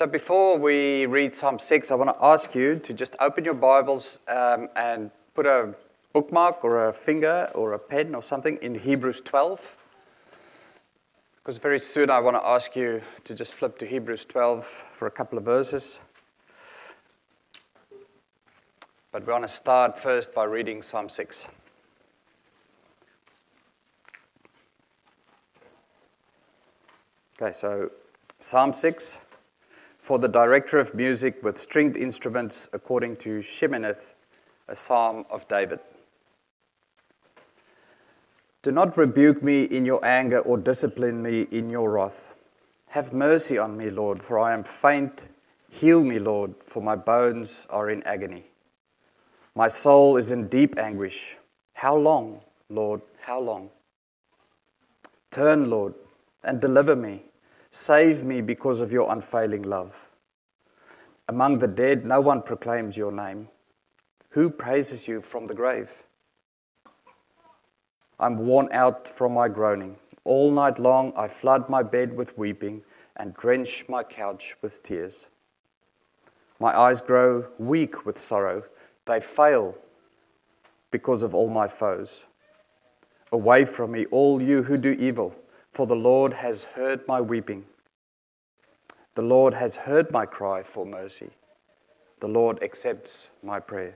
So before we read Psalm 6, I want to ask you to just open your Bibles and put a bookmark or a finger or a pen or something in Hebrews 12. Because very soon I want to ask you to just flip to Hebrews 12 for a couple of verses. But we want to start first by reading Psalm 6. Okay, so Psalm 6. For the director of music with stringed instruments according to Sheminith, a psalm of David. Do not rebuke me in your anger or discipline me in your wrath. Have mercy on me, Lord, for I am faint. Heal me, Lord, for my bones are in agony. My soul is in deep anguish. How long, Lord, how long? Turn, Lord, and deliver me. Save me because of your unfailing love. Among the dead, no one proclaims your name. Who praises you from the grave? I'm worn out from my groaning. All night long I flood my bed with weeping and drench my couch with tears. My eyes grow weak with sorrow. They fail because of all my foes. Away from me, all you who do evil. For the Lord has heard my weeping. The Lord has heard my cry for mercy. The Lord accepts my prayer.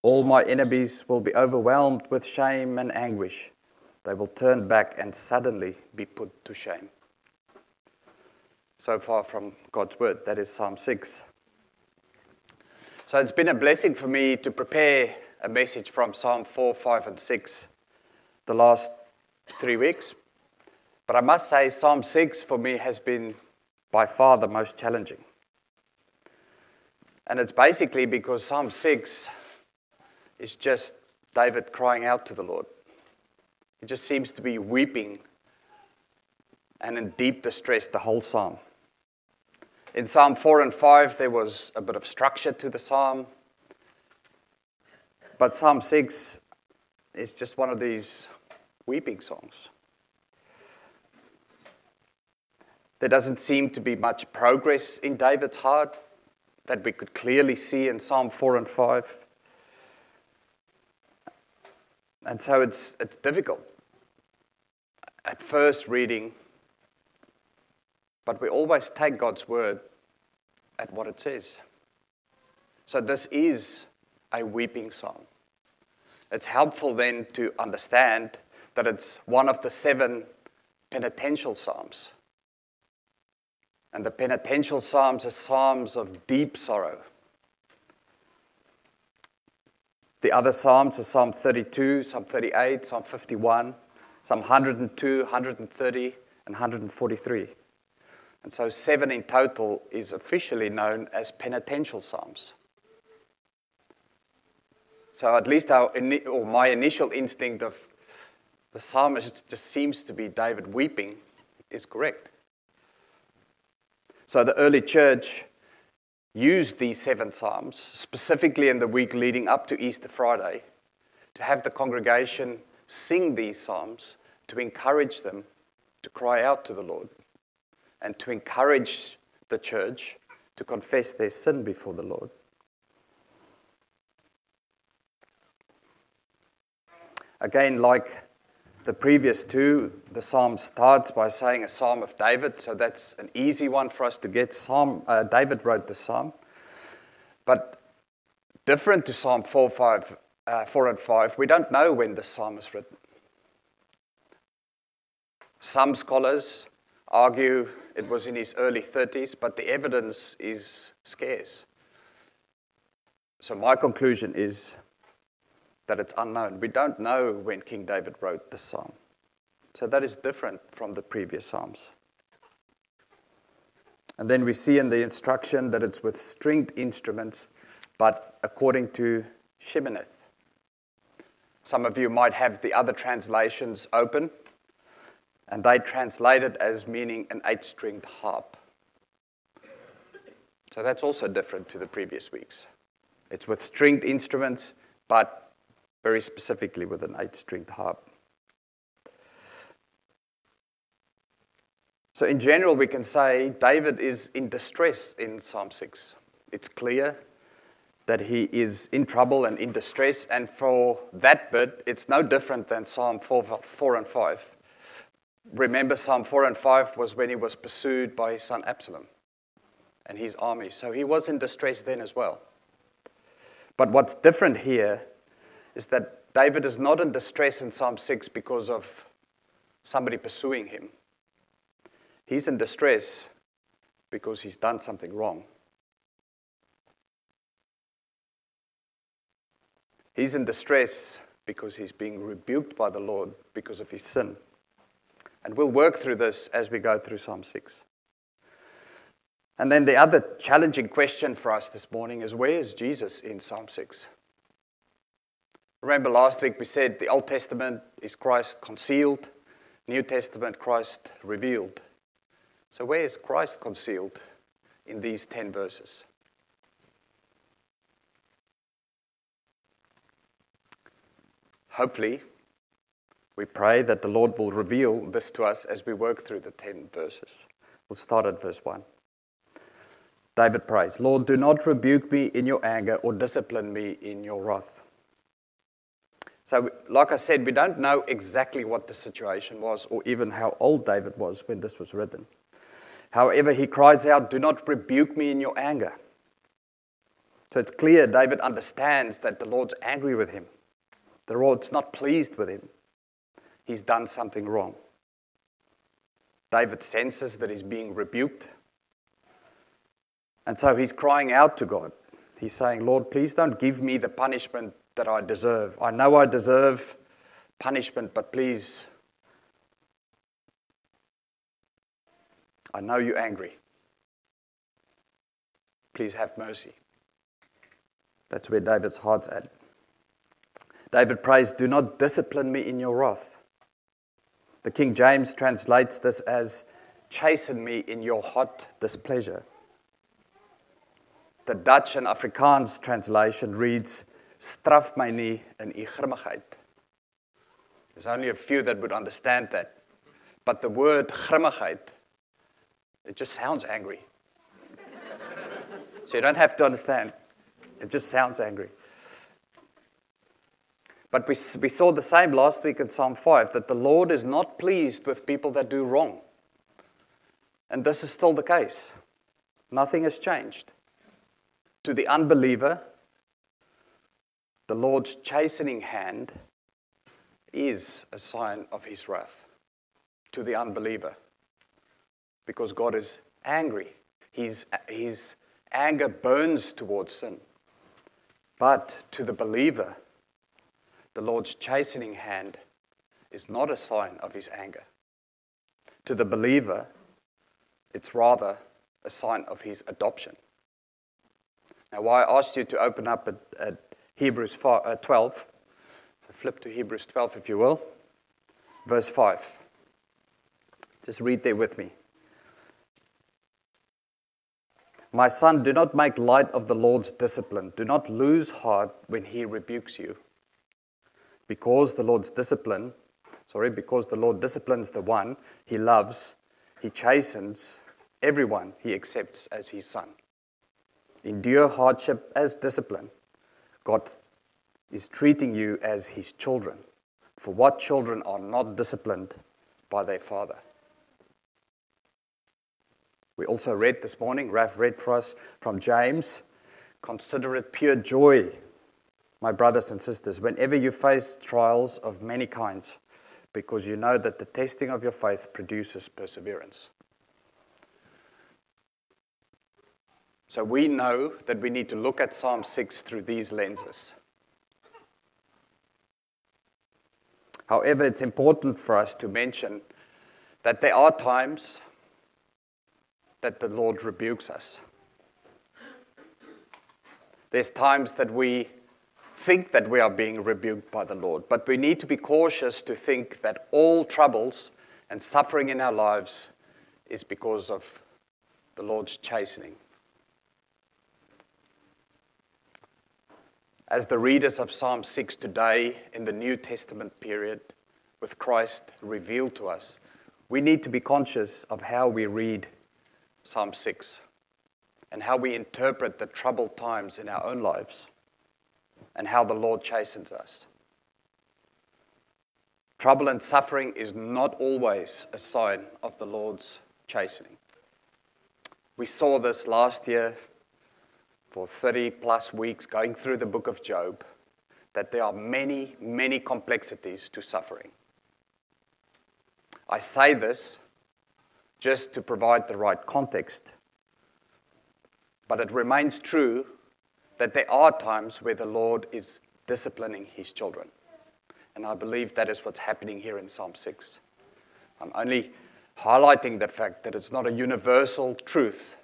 All my enemies will be overwhelmed with shame and anguish. They will turn back and suddenly be put to shame. So far from God's word, that is Psalm 6. So it's been a blessing for me to prepare a message from Psalm 4, 5, and 6, the last 3 weeks, but I must say Psalm 6 for me has been by far the most challenging. And it's basically because Psalm 6 is just David crying out to the Lord. He just seems to be weeping and in deep distress the whole psalm. In Psalm 4 and 5 there was a bit of structure to the psalm, but Psalm 6 is just one of these weeping songs. There doesn't seem to be much progress in David's heart that we could clearly see in Psalm 4 and 5. And so it's difficult at first reading, but we always take God's word at what it says. So this is a weeping song. It's helpful then to understand that it's one of the 7 penitential psalms. And the penitential psalms are psalms of deep sorrow. The other psalms are Psalm 32, Psalm 38, Psalm 51, Psalm 102, 130, and 143. And so 7 in total is officially known as penitential psalms. So at least my initial instinct of the psalmist just seems to be David weeping is correct. So the early church used these 7 psalms, specifically in the week leading up to Easter Friday, to have the congregation sing these psalms to encourage them to cry out to the Lord and to encourage the church to confess their sin before the Lord. Again, like the previous 2, the psalm starts by saying a psalm of David, so that's an easy one for us to get. David wrote the psalm, but different to Psalm 4 and 5, we don't know when the psalm is written. Some scholars argue it was in his early 30s, but the evidence is scarce. So my conclusion is that it's unknown. We don't know when King David wrote this psalm. So that is different from the previous psalms. And then we see in the instruction that it's with stringed instruments, but according to Sheminith. Some of you might have the other translations open, and they translate it as meaning an 8-stringed harp. So that's also different to the previous weeks. It's with stringed instruments, but very specifically with an 8-stringed harp. So in general, we can say David is in distress in Psalm 6. It's clear that he is in trouble and in distress, and for that bit, it's no different than Psalm 4 and 5. Remember, Psalm 4 and 5 was when he was pursued by his son Absalom and his army. So he was in distress then as well. But what's different here is that David is not in distress in Psalm 6 because of somebody pursuing him. He's in distress because he's done something wrong. He's in distress because he's being rebuked by the Lord because of his sin. And we'll work through this as we go through Psalm 6. And then the other challenging question for us this morning is, where is Jesus in Psalm 6? Remember last week we said the Old Testament is Christ concealed, New Testament Christ revealed. So where is Christ concealed in these 10 verses? Hopefully, we pray that the Lord will reveal this to us as we work through the 10 verses. We'll start at verse 1. David prays, "Lord, do not rebuke me in your anger or discipline me in your wrath." So, like I said, we don't know exactly what the situation was or even how old David was when this was written. However, he cries out, "Do not rebuke me in your anger." So it's clear David understands that the Lord's angry with him. The Lord's not pleased with him. He's done something wrong. David senses that he's being rebuked. And so he's crying out to God. He's saying, "Lord, please don't give me the punishment that I deserve. I know I deserve punishment, but please, I know you're angry. Please have mercy." That's where David's heart's at. David prays, "Do not discipline me in your wrath." The King James translates this as, "Chasten me in your hot displeasure." The Dutch and Afrikaans translation reads, "Straf my nie in u grimmigheid." There's only a few that would understand that. But the word grimmigheid, it just sounds angry. So you don't have to understand. It just sounds angry. But we saw the same last week in Psalm 5, that the Lord is not pleased with people that do wrong. And this is still the case. Nothing has changed. To the unbeliever, the Lord's chastening hand is a sign of his wrath. To the unbeliever. Because God is angry. His anger burns towards sin. But to the believer, the Lord's chastening hand is not a sign of his anger. To the believer, it's rather a sign of his adoption. Now, why I asked you to open up at Hebrews 12, flip to Hebrews 12 if you will, verse 5. Just read there with me. "My son, do not make light of the Lord's discipline. Do not lose heart when he rebukes you. Because the Lord disciplines the one he loves, he chastens everyone he accepts as his son. Endure hardship as discipline. God is treating you as his children. For what children are not disciplined by their father?" We also read this morning, Raf read for us from James, "Consider it pure joy, my brothers and sisters, whenever you face trials of many kinds, because you know that the testing of your faith produces perseverance." So we know that we need to look at Psalm 6 through these lenses. However, it's important for us to mention that there are times that the Lord rebukes us. There's times that we think that we are being rebuked by the Lord, but we need to be cautious to think that all troubles and suffering in our lives is because of the Lord's chastening. As the readers of Psalm 6 today in the New Testament period with Christ revealed to us, we need to be conscious of how we read Psalm 6 and how we interpret the troubled times in our own lives and how the Lord chastens us. Trouble and suffering is not always a sign of the Lord's chastening. We saw this last year for 30 plus weeks going through the book of Job, that there are many, many complexities to suffering. I say this just to provide the right context, but it remains true that there are times where the Lord is disciplining his children. And I believe that is what's happening here in Psalm 6. I'm only highlighting the fact that it's not a universal truth.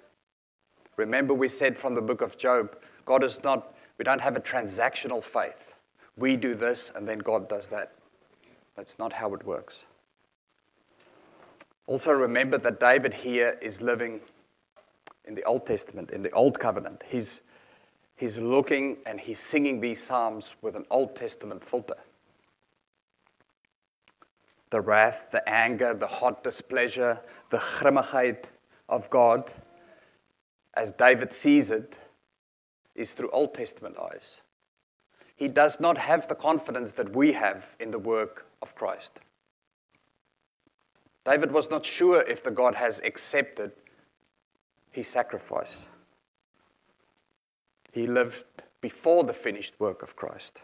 Remember we said from the book of Job, we don't have a transactional faith. We do this and then God does that. That's not how it works. Also remember that David here is living in the Old Testament, in the Old Covenant. He's looking and he's singing these psalms with an Old Testament filter. The wrath, the anger, the hot displeasure, the grimmigheid of God, as David sees it, is through Old Testament eyes. He does not have the confidence that we have in the work of Christ. David was not sure if the God has accepted his sacrifice. He lived before the finished work of Christ.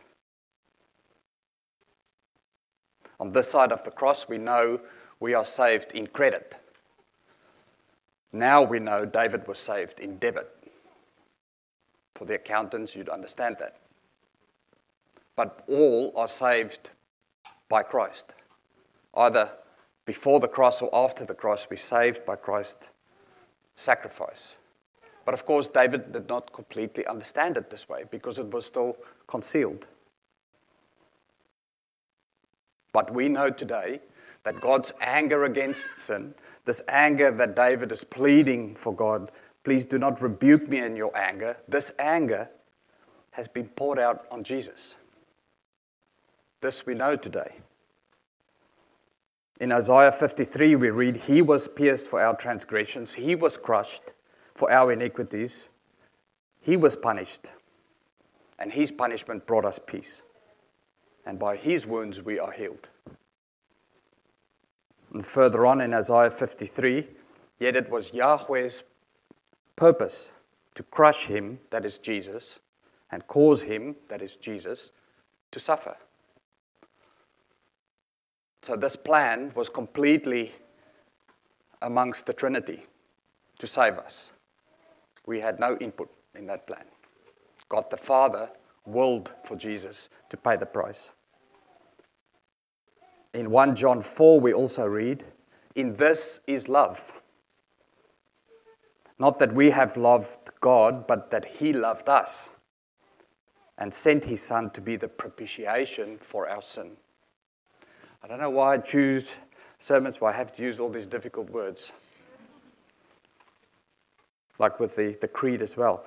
On this side of the cross, we know we are saved in credit. Now we know David was saved in debit. For the accountants, you'd understand that. But all are saved by Christ. Either before the cross or after the cross, we're saved by Christ's sacrifice. But of course, David did not completely understand it this way because it was still concealed. But we know today that God's anger against sin, this anger that David is pleading for God, please do not rebuke me in your anger, this anger has been poured out on Jesus. This we know today. In Isaiah 53 we read, he was pierced for our transgressions, he was crushed for our iniquities, he was punished, and his punishment brought us peace. And by his wounds we are healed. And further on in Isaiah 53, yet it was Yahweh's purpose to crush him, that is Jesus, and cause him, that is Jesus, to suffer. So this plan was completely amongst the Trinity to save us. We had no input in that plan. God the Father willed for Jesus to pay the price. In 1 John 4, we also read, in this is love. Not that we have loved God, but that he loved us and sent his Son to be the propitiation for our sin. I don't know why I choose sermons where I have to use all these difficult words. Like with the creed as well.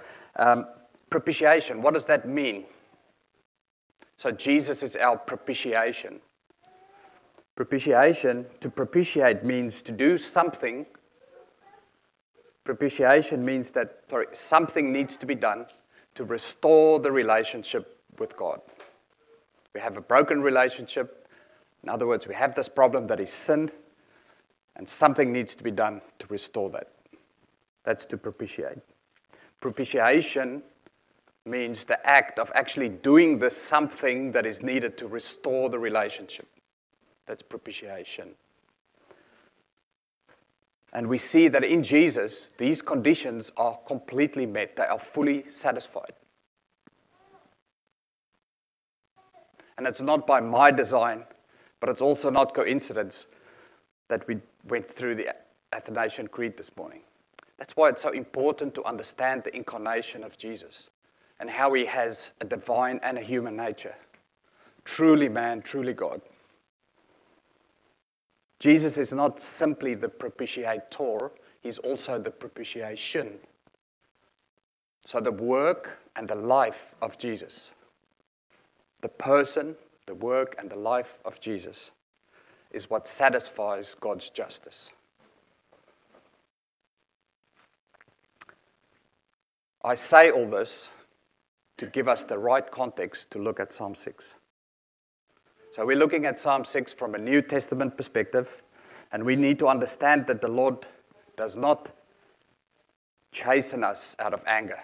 Propitiation, what does that mean? So Jesus is our propitiation. Propitiation, to propitiate means to do something. Propitiation means that something needs to be done to restore the relationship with God. We have a broken relationship. In other words, we have this problem that is sin, and something needs to be done to restore that. That's to propitiate. Propitiation means the act of actually doing the something that is needed to restore the relationship. That's propitiation. And we see that in Jesus, these conditions are completely met. They are fully satisfied. And it's not by my design, but it's also not coincidence that we went through the Athanasian Creed this morning. That's why it's so important to understand the incarnation of Jesus and how he has a divine and a human nature. Truly man, truly God. Jesus is not simply the propitiator, he's also the propitiation. So the work and the life of Jesus. The person, the work and the life of Jesus. is what satisfies God's justice. I say all this to give us the right context to look at Psalm 6. So we're looking at Psalm 6 from a New Testament perspective, and we need to understand that the Lord does not chasten us out of anger.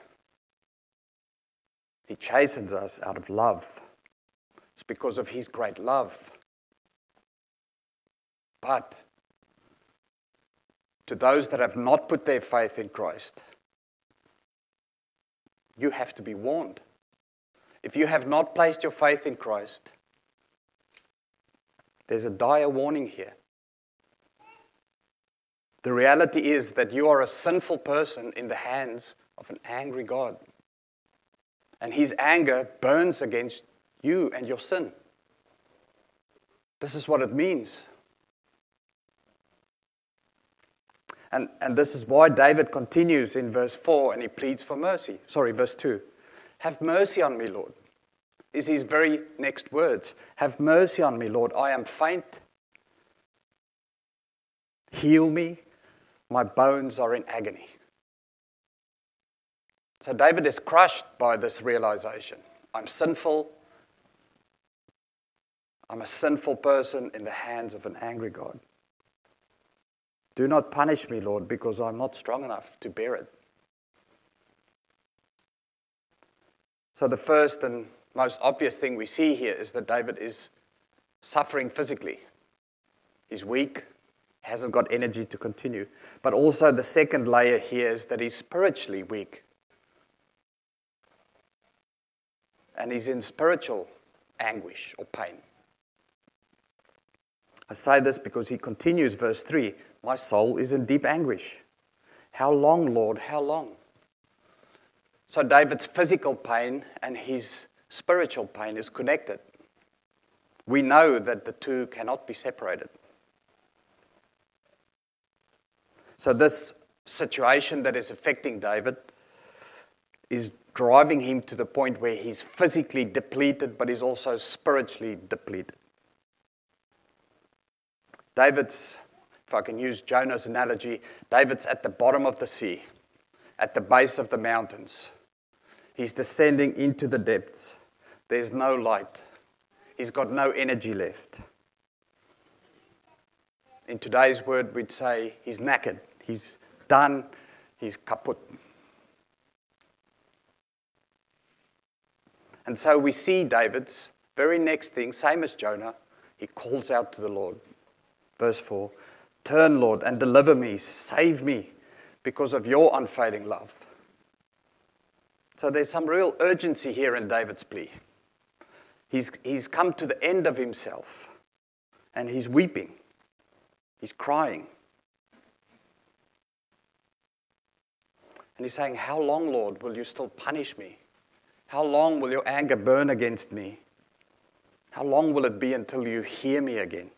He chastens us out of love. It's because of his great love. But to those that have not put their faith in Christ, you have to be warned. If you have not placed your faith in Christ, there's a dire warning here. The reality is that you are a sinful person in the hands of an angry God. And his anger burns against you and your sin. This is what it means. And this is why David continues in verse 4 and he pleads for mercy. Verse 2. Have mercy on me, Lord, is his very next words. Have mercy on me, Lord, I am faint. Heal me, my bones are in agony. So David is crushed by this realization. I'm sinful. I'm a sinful person in the hands of an angry God. Do not punish me, Lord, because I'm not strong enough to bear it. So the first and most obvious thing we see here is that David is suffering physically. He's weak, hasn't got energy to continue. But also the second layer here is that he's spiritually weak. And he's in spiritual anguish or pain. I say this because he continues, verse 3, my soul is in deep anguish. How long, Lord, how long? So David's physical pain and his spiritual pain is connected. We know that the two cannot be separated. So this situation that is affecting David is driving him to the point where he's physically depleted, but he's also spiritually depleted. David's, if I can use Jonah's analogy, David's at the bottom of the sea, at the base of the mountains. He's descending into the depths. There's no light. He's got no energy left. In today's word, we'd say he's knackered. He's done. He's kaput. And so we see David's very next thing, same as Jonah, he calls out to the Lord. Verse 4. Turn, Lord, and deliver me, save me, because of your unfailing love. So there's some real urgency here in David's plea. He's come to the end of himself, and he's weeping. He's crying. And he's saying, how long, Lord, will you still punish me? How long will your anger burn against me? How long will it be until you hear me again?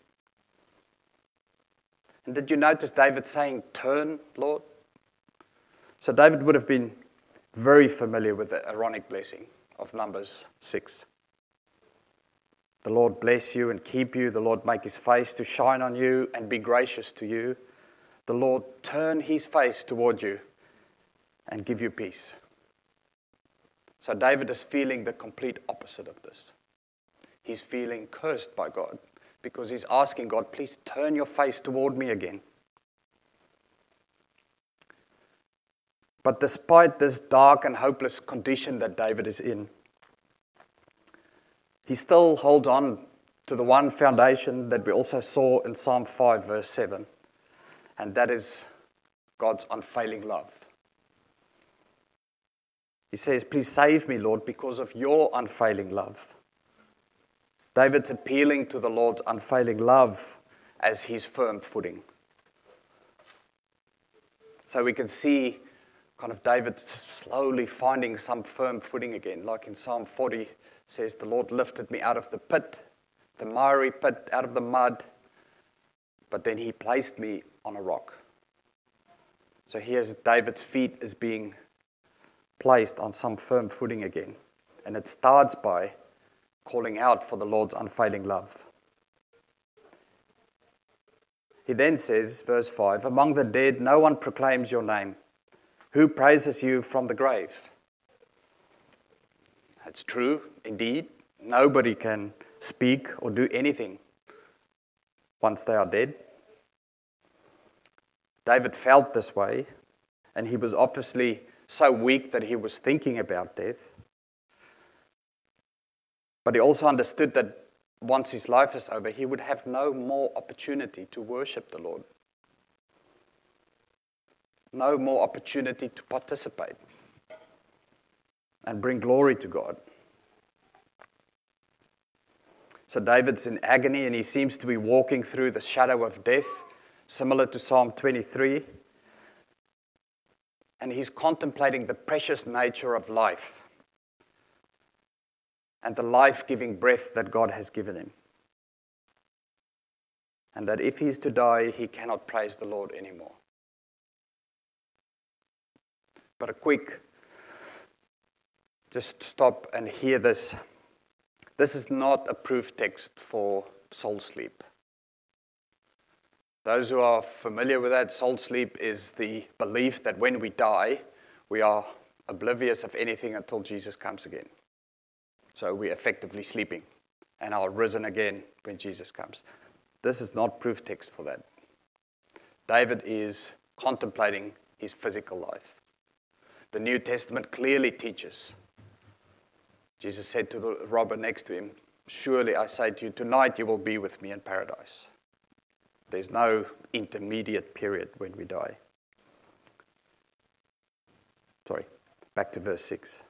And did you notice David saying, turn, Lord? So David would have been very familiar with the Aaronic blessing of Numbers 6. The Lord bless you and keep you. The Lord make his face to shine on you and be gracious to you. The Lord turn his face toward you and give you peace. So David is feeling the complete opposite of this. He's feeling cursed by God, because he's asking God, please turn your face toward me again. But despite this dark and hopeless condition that David is in, he still holds on to the one foundation that we also saw in Psalm 5, verse 7, and that is God's unfailing love. He says, please save me, Lord, because of your unfailing love. David's appealing to the Lord's unfailing love as his firm footing. So we can see kind of David slowly finding some firm footing again. Like in Psalm 40, it says, the Lord lifted me out of the pit, the miry pit, out of the mud, but then he placed me on a rock. So here's David's feet is being placed on some firm footing again. And it starts by calling out for the Lord's unfailing love. He then says, verse 5, among the dead no one proclaims your name. Who praises you from the grave? That's true, indeed. Nobody can speak or do anything once they are dead. David felt this way, and he was obviously so weak that he was thinking about death. But he also understood that once his life is over, he would have no more opportunity to worship the Lord. No more opportunity to participate and bring glory to God. So David's in agony, and he seems to be walking through the shadow of death, similar to Psalm 23. And he's contemplating the precious nature of life and the life-giving breath that God has given him. And that if he's to die, he cannot praise the Lord anymore. But a quick, just stop and hear this. This is not a proof text for soul sleep. Those who are familiar with that, soul sleep is the belief that when we die, we are oblivious of anything until Jesus comes again. So we're effectively sleeping and are risen again when Jesus comes. This is not proof text for that. David is contemplating his physical life. The New Testament clearly teaches. Jesus said to the robber next to him, surely I say to you, tonight you will be with me in paradise. There's no intermediate period when we die. Sorry, back to verse 6.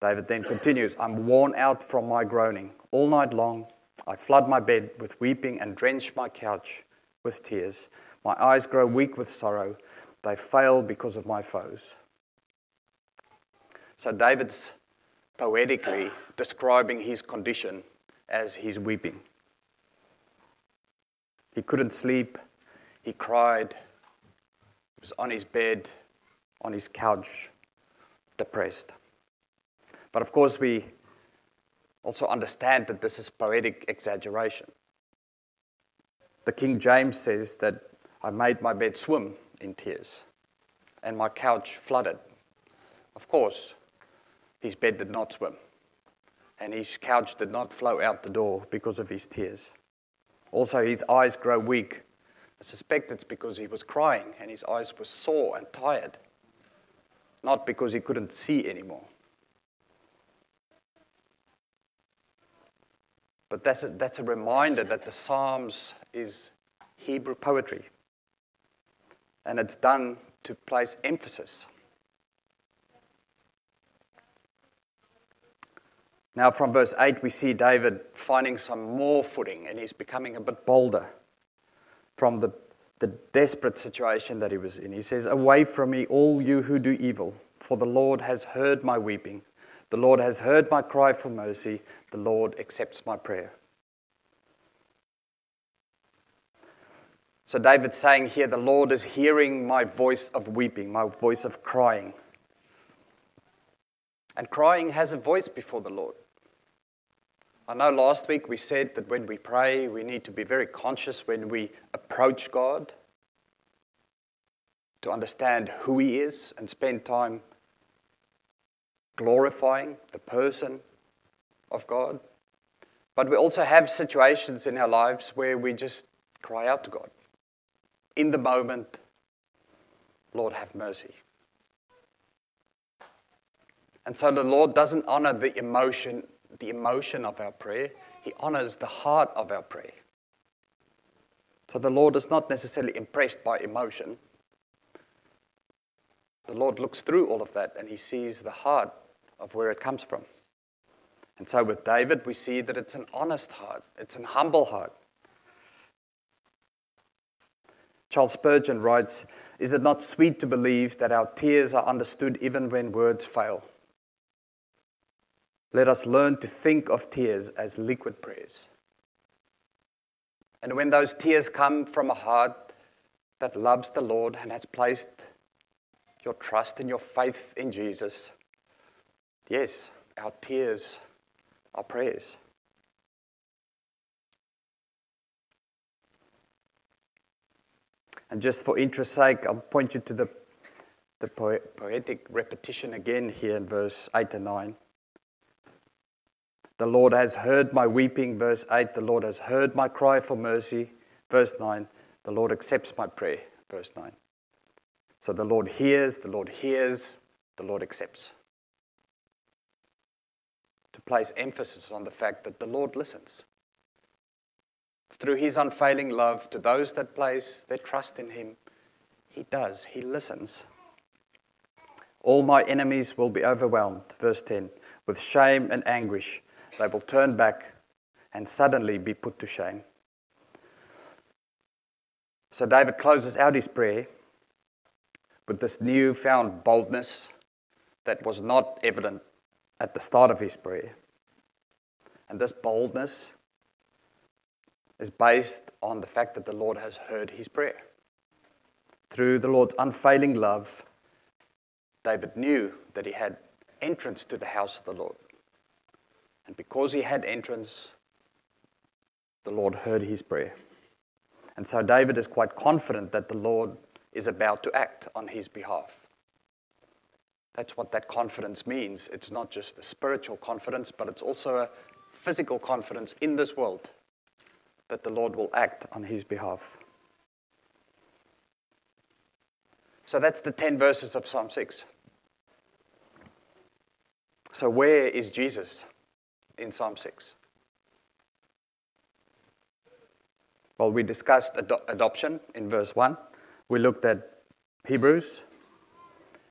David then continues, I'm worn out from my groaning. All night long I flood my bed with weeping and drench my couch with tears. My eyes grow weak with sorrow. They fail because of my foes. So David's poetically describing his condition as he's weeping. He couldn't sleep. He cried. He was on his bed, on his couch, depressed. But of course, we also understand that this is poetic exaggeration. The King James says that I made my bed swim in tears and my couch flooded. Of course, his bed did not swim and his couch did not flow out the door because of his tears. Also, his eyes grow weak. I suspect it's because he was crying and his eyes were sore and tired, not because he couldn't see anymore. But that's a reminder that the Psalms is Hebrew poetry. And it's done to place emphasis. Now from verse 8 we see David finding some more footing, and he's becoming a bit bolder from the desperate situation that he was in. He says, away from me, all you who do evil, for the Lord has heard my weeping. The Lord has heard my cry for mercy. The Lord accepts my prayer. So David's saying here, the Lord is hearing my voice of weeping, my voice of crying. And crying has a voice before the Lord. I know last week we said that when we pray, we need to be very conscious when we approach God to understand who He is and spend time glorifying the person of God. But we also have situations in our lives where we just cry out to God. In the moment, Lord, have mercy. And so the Lord doesn't honor the emotion of our prayer. He honors the heart of our prayer. So the Lord is not necessarily impressed by emotion. The Lord looks through all of that and He sees the heart of where it comes from. And so with David, we see that it's an honest heart. It's an humble heart. Charles Spurgeon writes, is it not sweet to believe that our tears are understood even when words fail? Let us learn to think of tears as liquid prayers. And when those tears come from a heart that loves the Lord and has placed your trust and your faith in Jesus, yes, our tears are prayers. And just for interest's sake, I'll point you to the poetic repetition again here in verse 8 and 9. The Lord has heard my weeping, verse 8. The Lord has heard my cry for mercy, verse 9. The Lord accepts my prayer, verse 9. So the Lord hears, the Lord hears, the Lord accepts. To place emphasis on the fact that the Lord listens. Through his unfailing love to those that place their trust in him, he does, he listens. All my enemies will be overwhelmed, verse 10, with shame and anguish. They will turn back and suddenly be put to shame. So David closes out his prayer with this newfound boldness that was not evident at the start of his prayer. And this boldness is based on the fact that the Lord has heard his prayer. Through the Lord's unfailing love, David knew that he had entrance to the house of the Lord. And because he had entrance, the Lord heard his prayer. And so David is quite confident that the Lord is about to act on his behalf. That's what that confidence means. It's not just a spiritual confidence, but it's also a physical confidence in this world that the Lord will act on his behalf. So that's the 10 verses of Psalm 6. So where is Jesus in Psalm 6? Well, we discussed adoption in verse 1. We looked at Hebrews.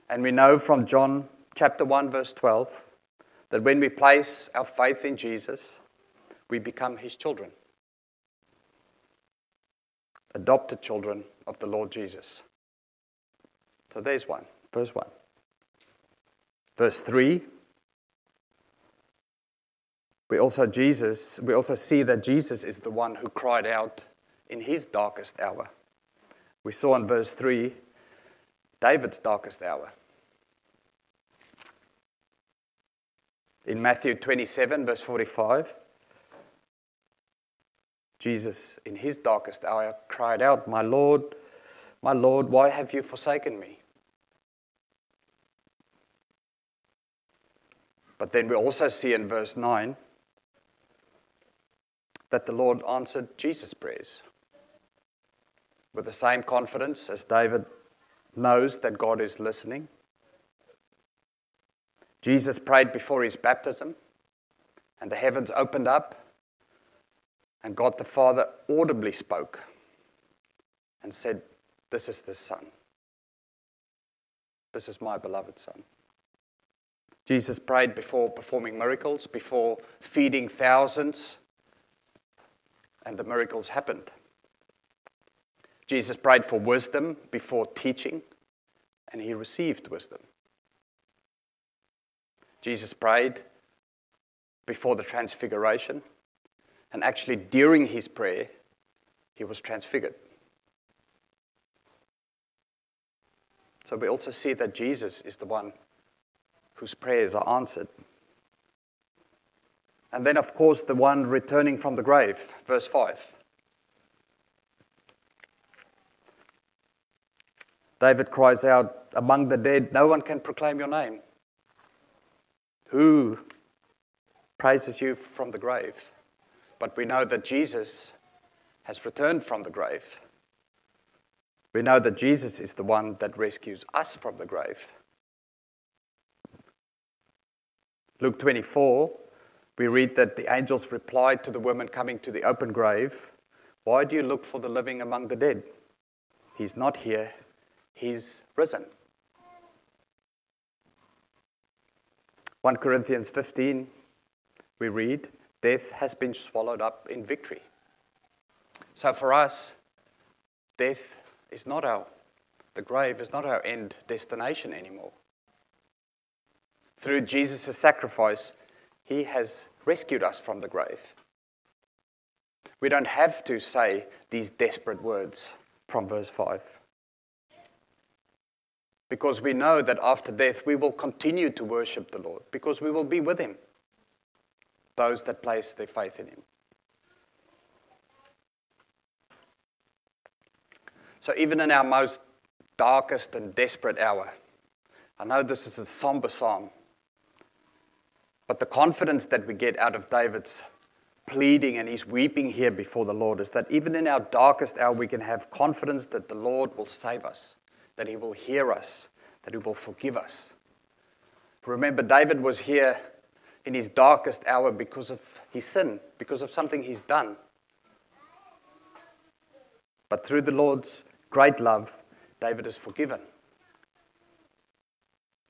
And we know from John chapter 1, verse 12, that when we place our faith in Jesus, we become his children. Adopted children of the Lord Jesus. So there's one, verse 1. Verse 3, we also see that Jesus is the one who cried out in his darkest hour. We saw in verse 3, David's darkest hour. In Matthew 27, verse 45, Jesus, in his darkest hour, cried out, my Lord, why have you forsaken me? But then we also see in verse 9 that the Lord answered Jesus' prayers with the same confidence as David knows that God is listening. Jesus prayed before his baptism, and the heavens opened up, and God the Father audibly spoke and said, this is the Son. This is my beloved Son. Jesus prayed before performing miracles, before feeding thousands, and the miracles happened. Jesus prayed for wisdom before teaching, and he received wisdom. Jesus prayed before the transfiguration, and actually, during his prayer, he was transfigured. So we also see that Jesus is the one whose prayers are answered. And then, of course, the one returning from the grave, verse 5. David cries out, among the dead, no one can proclaim your name. Who praises you from the grave? But we know that Jesus has returned from the grave. We know that Jesus is the one that rescues us from the grave. Luke 24, we read that the angels replied to the women coming to the open grave, why do you look for the living among the dead? He's not here, he's risen. 1 Corinthians 15, we read, death has been swallowed up in victory. So for us, death is not the grave is not our end destination anymore. Through Jesus' sacrifice, he has rescued us from the grave. We don't have to say these desperate words from verse 5. Because we know that after death, we will continue to worship the Lord because we will be with him. Those that place their faith in him. So even in our most darkest and desperate hour, I know this is a somber psalm, but the confidence that we get out of David's pleading and his weeping here before the Lord is that even in our darkest hour, we can have confidence that the Lord will save us, that he will hear us, that he will forgive us. Remember, David was here in his darkest hour because of his sin, because of something he's done. But through the Lord's great love, David is forgiven.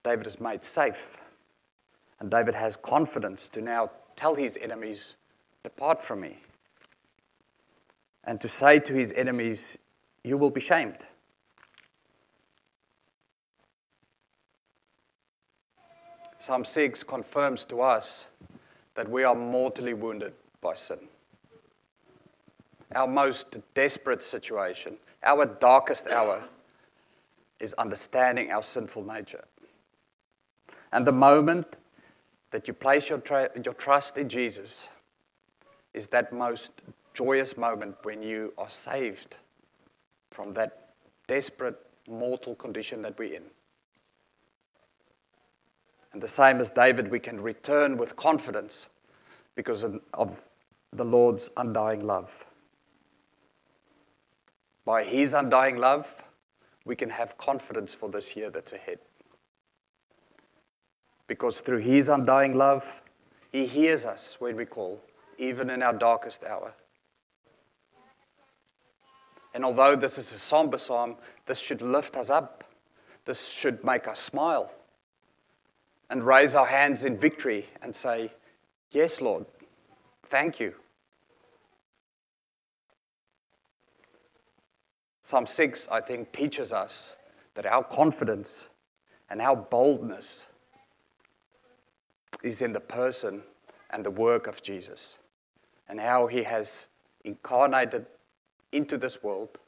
David is made safe. And David has confidence to now tell his enemies, "Depart from me." And to say to his enemies, "You will be shamed." Psalm 6 confirms to us that we are mortally wounded by sin. Our most desperate situation, our darkest hour, is understanding our sinful nature. And the moment that you place your trust in Jesus is that most joyous moment when you are saved from that desperate mortal condition that we're in. And the same as David, we can return with confidence because of the Lord's undying love. By his undying love, we can have confidence for this year that's ahead. Because through his undying love, he hears us when we call, even in our darkest hour. And although this is a somber psalm, this should lift us up. This should make us smile and raise our hands in victory and say, "Yes, Lord, thank you." Psalm 6, I think, teaches us that our confidence and our boldness is in the person and the work of Jesus, and how he has incarnated into this world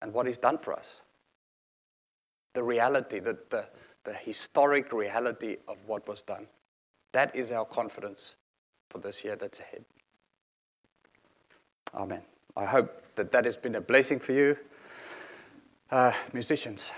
and what he's done for us. The reality, the historic reality of what was done. That is our confidence for this year that's ahead. Amen. I hope that that has been a blessing for you. Musicians.